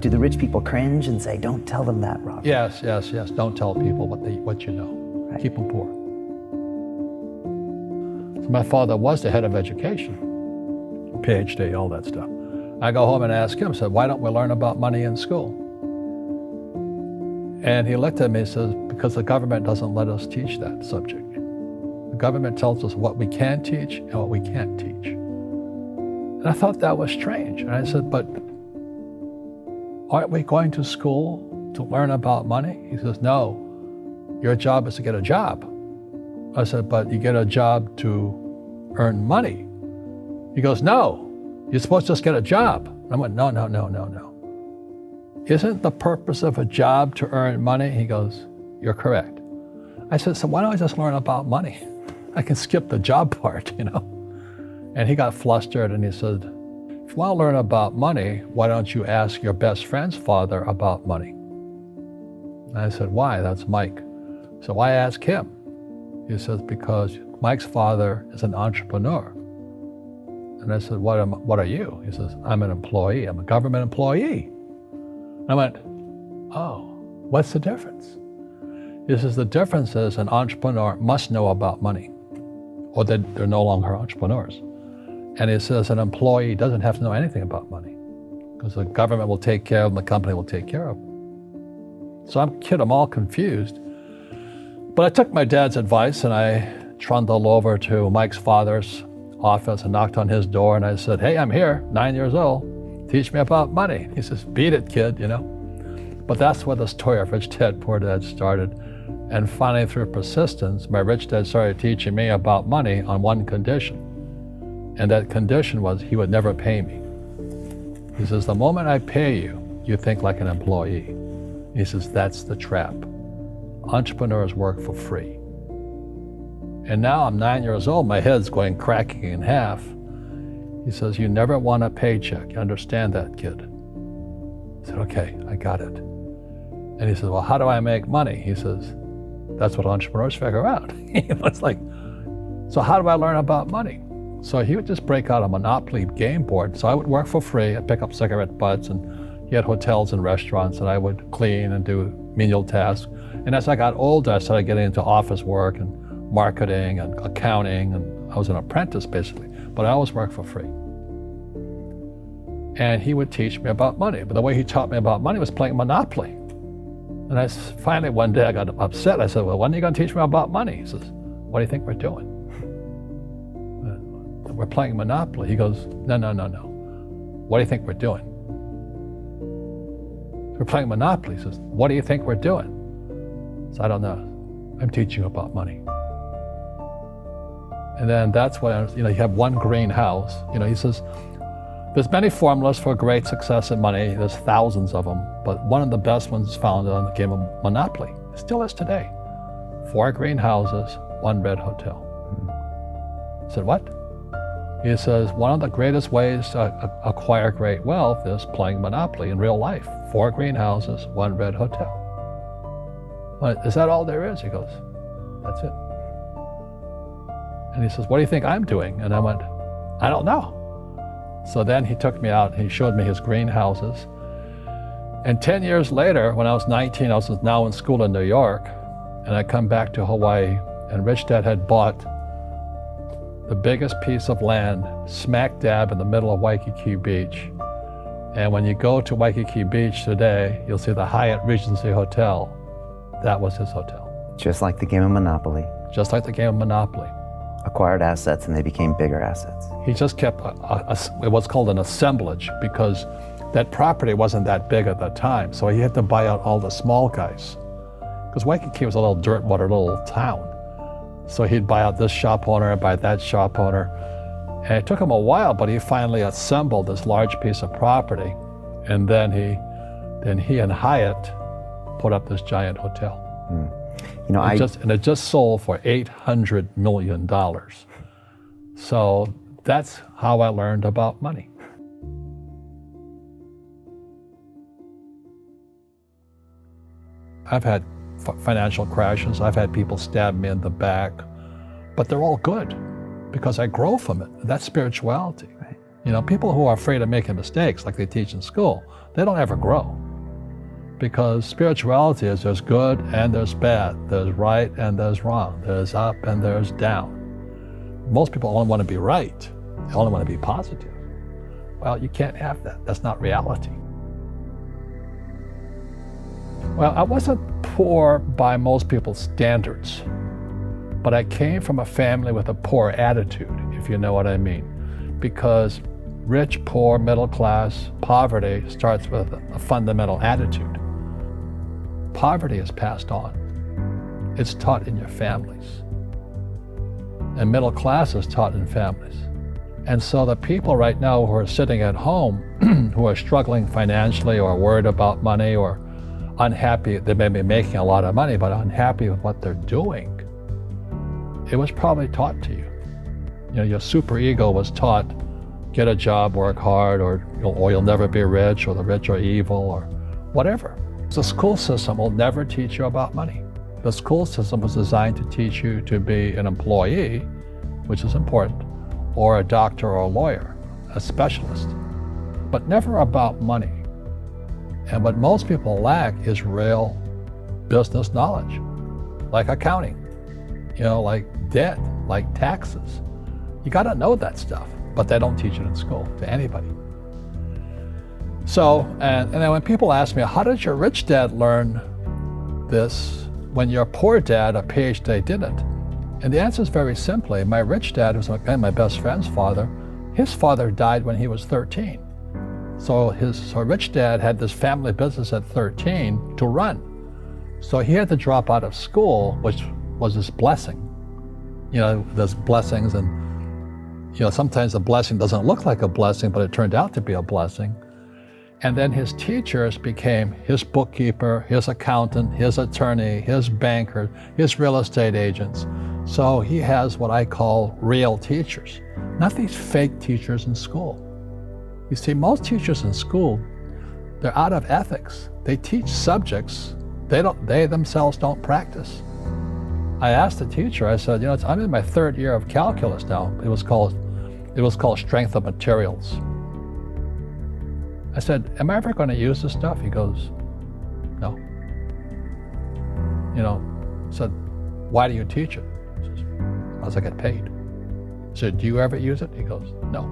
Do the rich people cringe and say, don't tell them that, Robert? Yes, yes, yes. Don't tell people what you know. Right. Keep them poor. So my father was the head of education, PhD, all that stuff. I go home and ask him, I said, why don't we learn about money in school? And he looked at me and says, because the government doesn't let us teach that subject. The government tells us what we can teach and what we can't teach. And I thought that was strange. And I said, but aren't we going to school to learn about money? He says, no, your job is to get a job. I said, but you get a job to earn money. He goes, no, you're supposed to just get a job. I went, no, no, no, no, no. Isn't the purpose of a job to earn money? He goes, you're correct. I said, so why don't I just learn about money? I can skip the job part, you know? And he got flustered and he said, if you want to learn about money, why don't you ask your best friend's father about money? And I said, why? That's Mike. So I asked him. He says, because Mike's father is an entrepreneur. And I said, what are you? He says, I'm an employee. I'm a government employee. And I went, oh, what's the difference? He says, the difference is an entrepreneur must know about money, or they're no longer entrepreneurs. And he says, an employee doesn't have to know anything about money, because the government will take care of them, the company will take care of them. So I'm all confused. But I took my dad's advice and I trundled over to Mike's father's office and knocked on his door and I said, hey, I'm here, 9 years old, teach me about money. He says, beat it, kid, you know. But that's where the story of Rich Dad, Poor Dad started. And finally, through persistence, my rich dad started teaching me about money on one condition. And that condition was he would never pay me. He says, the moment I pay you, you think like an employee. He says, that's the trap. Entrepreneurs work for free. And now I'm 9 years old, my head's going cracking in half. He says, you never want a paycheck, you understand that, kid? I said, okay, I got it. And he says, well, how do I make money? He says, that's what entrepreneurs figure out. It's like, so how do I learn about money? So he would just break out a Monopoly game board. So I would work for free, I'd pick up cigarette butts, and he had hotels and restaurants, and I would clean and do menial tasks. And as I got older, I started getting into office work and marketing and accounting, and I was an apprentice basically, but I always worked for free. And he would teach me about money, but the way he taught me about money was playing Monopoly. And I finally, one day I got upset. I said, well, when are you gonna teach me about money? He says, what do you think we're doing? We're playing Monopoly. He goes, no, no, no, no. What do you think we're doing? We're playing Monopoly. He says, what do you think we're doing? So I don't know, I'm teaching about money. And then that's when, you have one greenhouse. He says, there's many formulas for great success in money. There's thousands of them, but one of the best ones found on the game of Monopoly. It still is today. 4 greenhouses, 1 red hotel. I said, what? He says, one of the greatest ways to acquire great wealth is playing Monopoly in real life. 4 greenhouses, 1 red hotel. Is that all there is? He goes, that's it. And he says, what do you think I'm doing? And I went, I don't know. So then he took me out and he showed me his greenhouses. And 10 years later, when I was 19, I was now in school in New York, and I come back to Hawaii, and Rich Dad had bought the biggest piece of land smack dab in the middle of Waikiki Beach. And when you go to Waikiki Beach today, you'll see the Hyatt Regency Hotel. That was his hotel. Just like the game of Monopoly. Just like the game of Monopoly. Acquired assets and they became bigger assets. He just kept what's called an assemblage, because that property wasn't that big at that time. So he had to buy out all the small guys. Because Waikiki was a little dirt water little town. So he'd buy out this shop owner, buy that shop owner. And it took him a while, but he finally assembled this large piece of property. And then he and Hyatt put up this giant hotel. It just sold for $800 million. So that's how I learned about money. I've had financial crashes. I've had people stab me in the back, but they're all good because I grow from it. That's spirituality. Right. You know, people who are afraid of making mistakes, like they teach in school, they don't ever grow. Because spirituality is there's good and there's bad, there's right and there's wrong, there's up and there's down. Most people only want to be right, they only want to be positive. Well, you can't have that, that's not reality. Well, I wasn't poor by most people's standards, but I came from a family with a poor attitude, if you know what I mean. Because rich, poor, middle class, poverty starts with a fundamental attitude. Poverty is passed on. It's taught in your families. And middle class is taught in families. And so the people right now who are sitting at home, who are struggling financially or worried about money or unhappy, they may be making a lot of money, but unhappy with what they're doing, it was probably taught to you. You know, your superego was taught, get a job, work hard, or you'll never be rich, or the rich are evil, or whatever. The school system will never teach you about money. The school system was designed to teach you to be an employee, which is important, or a doctor or a lawyer, a specialist, but never about money. And what most people lack is real business knowledge, like accounting, you know, like debt, like taxes. You gotta know that stuff, but they don't teach it in school to anybody. So, and then when people ask me, how did your rich dad learn this when your poor dad, a PhD, didn't? And the answer is very simply, my rich dad, who's my best friend's father, his father died when he was 13. So her rich dad had this family business at 13 to run. So he had to drop out of school, which was his blessing. You know, there's blessings, and you know, sometimes a blessing doesn't look like a blessing, but it turned out to be a blessing. And then his teachers became his bookkeeper, his accountant, his attorney, his banker, his real estate agents. So he has what I call real teachers, not these fake teachers in school. You see, most teachers in school, they're out of ethics. They teach subjects they themselves don't practice. I asked the teacher, I said, you know, I'm in my third year of calculus now. It was called Strength of Materials. I said, am I ever going to use this stuff? He goes, no. You know, I said, why do you teach it? He says, because I get paid. I said, do you ever use it? He goes, no.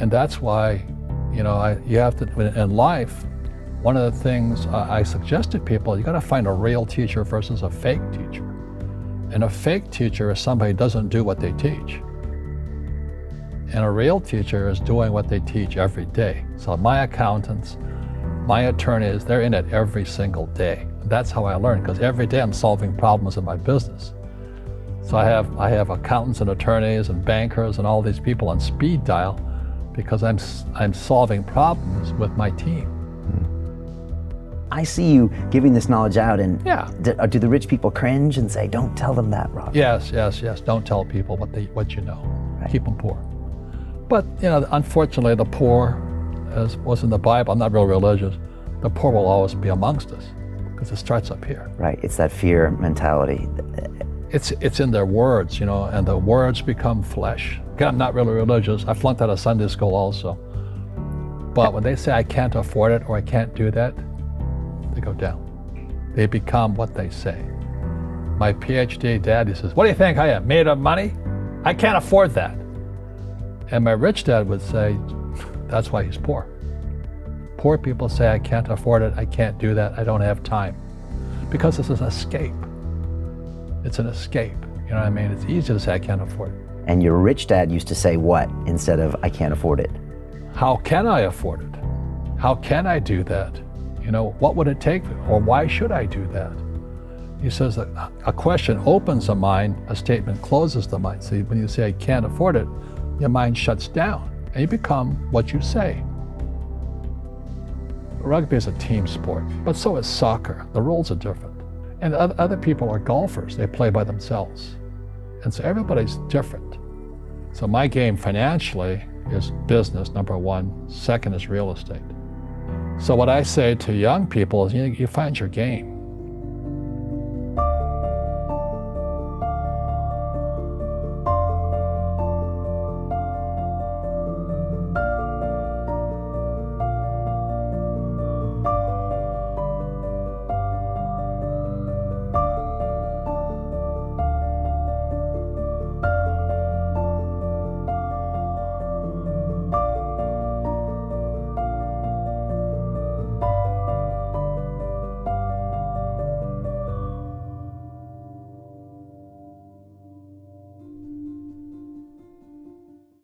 And that's why, you know, you have to, in life, one of the things I suggest to people, you got to find a real teacher versus a fake teacher. And a fake teacher is somebody who doesn't do what they teach. And a real teacher is doing what they teach every day. So my accountants, my attorneys, they're in it every single day. That's how I learn, because every day I'm solving problems in my business. So I have accountants and attorneys and bankers and all these people on speed dial, because I'm solving problems with my team. I see you giving this knowledge out, and yeah. Do the rich people cringe and say, don't tell them that, Rob? Yes, don't tell people what you know. Right. Keep them poor. But you know, unfortunately, the poor, as was in the Bible, I'm not real religious, the poor will always be amongst us, because it starts up here. Right, it's that fear mentality. It's in their words, you know, and the words become flesh. Again, I'm not really religious. I flunked out of Sunday school also. But when they say I can't afford it or I can't do that, they go down. They become what they say. My PhD daddy says, what do you think I am, made of money? I can't afford that. And my rich dad would say, that's why he's poor. Poor people say, I can't afford it, I can't do that, I don't have time. Because this is an escape. It's an escape, you know what I mean? It's easy to say I can't afford it. And your rich dad used to say what instead of I can't afford it? How can I afford it? How can I do that? You know, what would it take, or why should I do that? He says that a question opens the mind, a statement closes the mind. So when you say I can't afford it, your mind shuts down and you become what you say. Rugby is a team sport, but so is soccer. The rules are different. And other people are golfers, they play by themselves. And so everybody's different. So my game financially is business, number one. Second is real estate. So what I say to young people is, you find your game.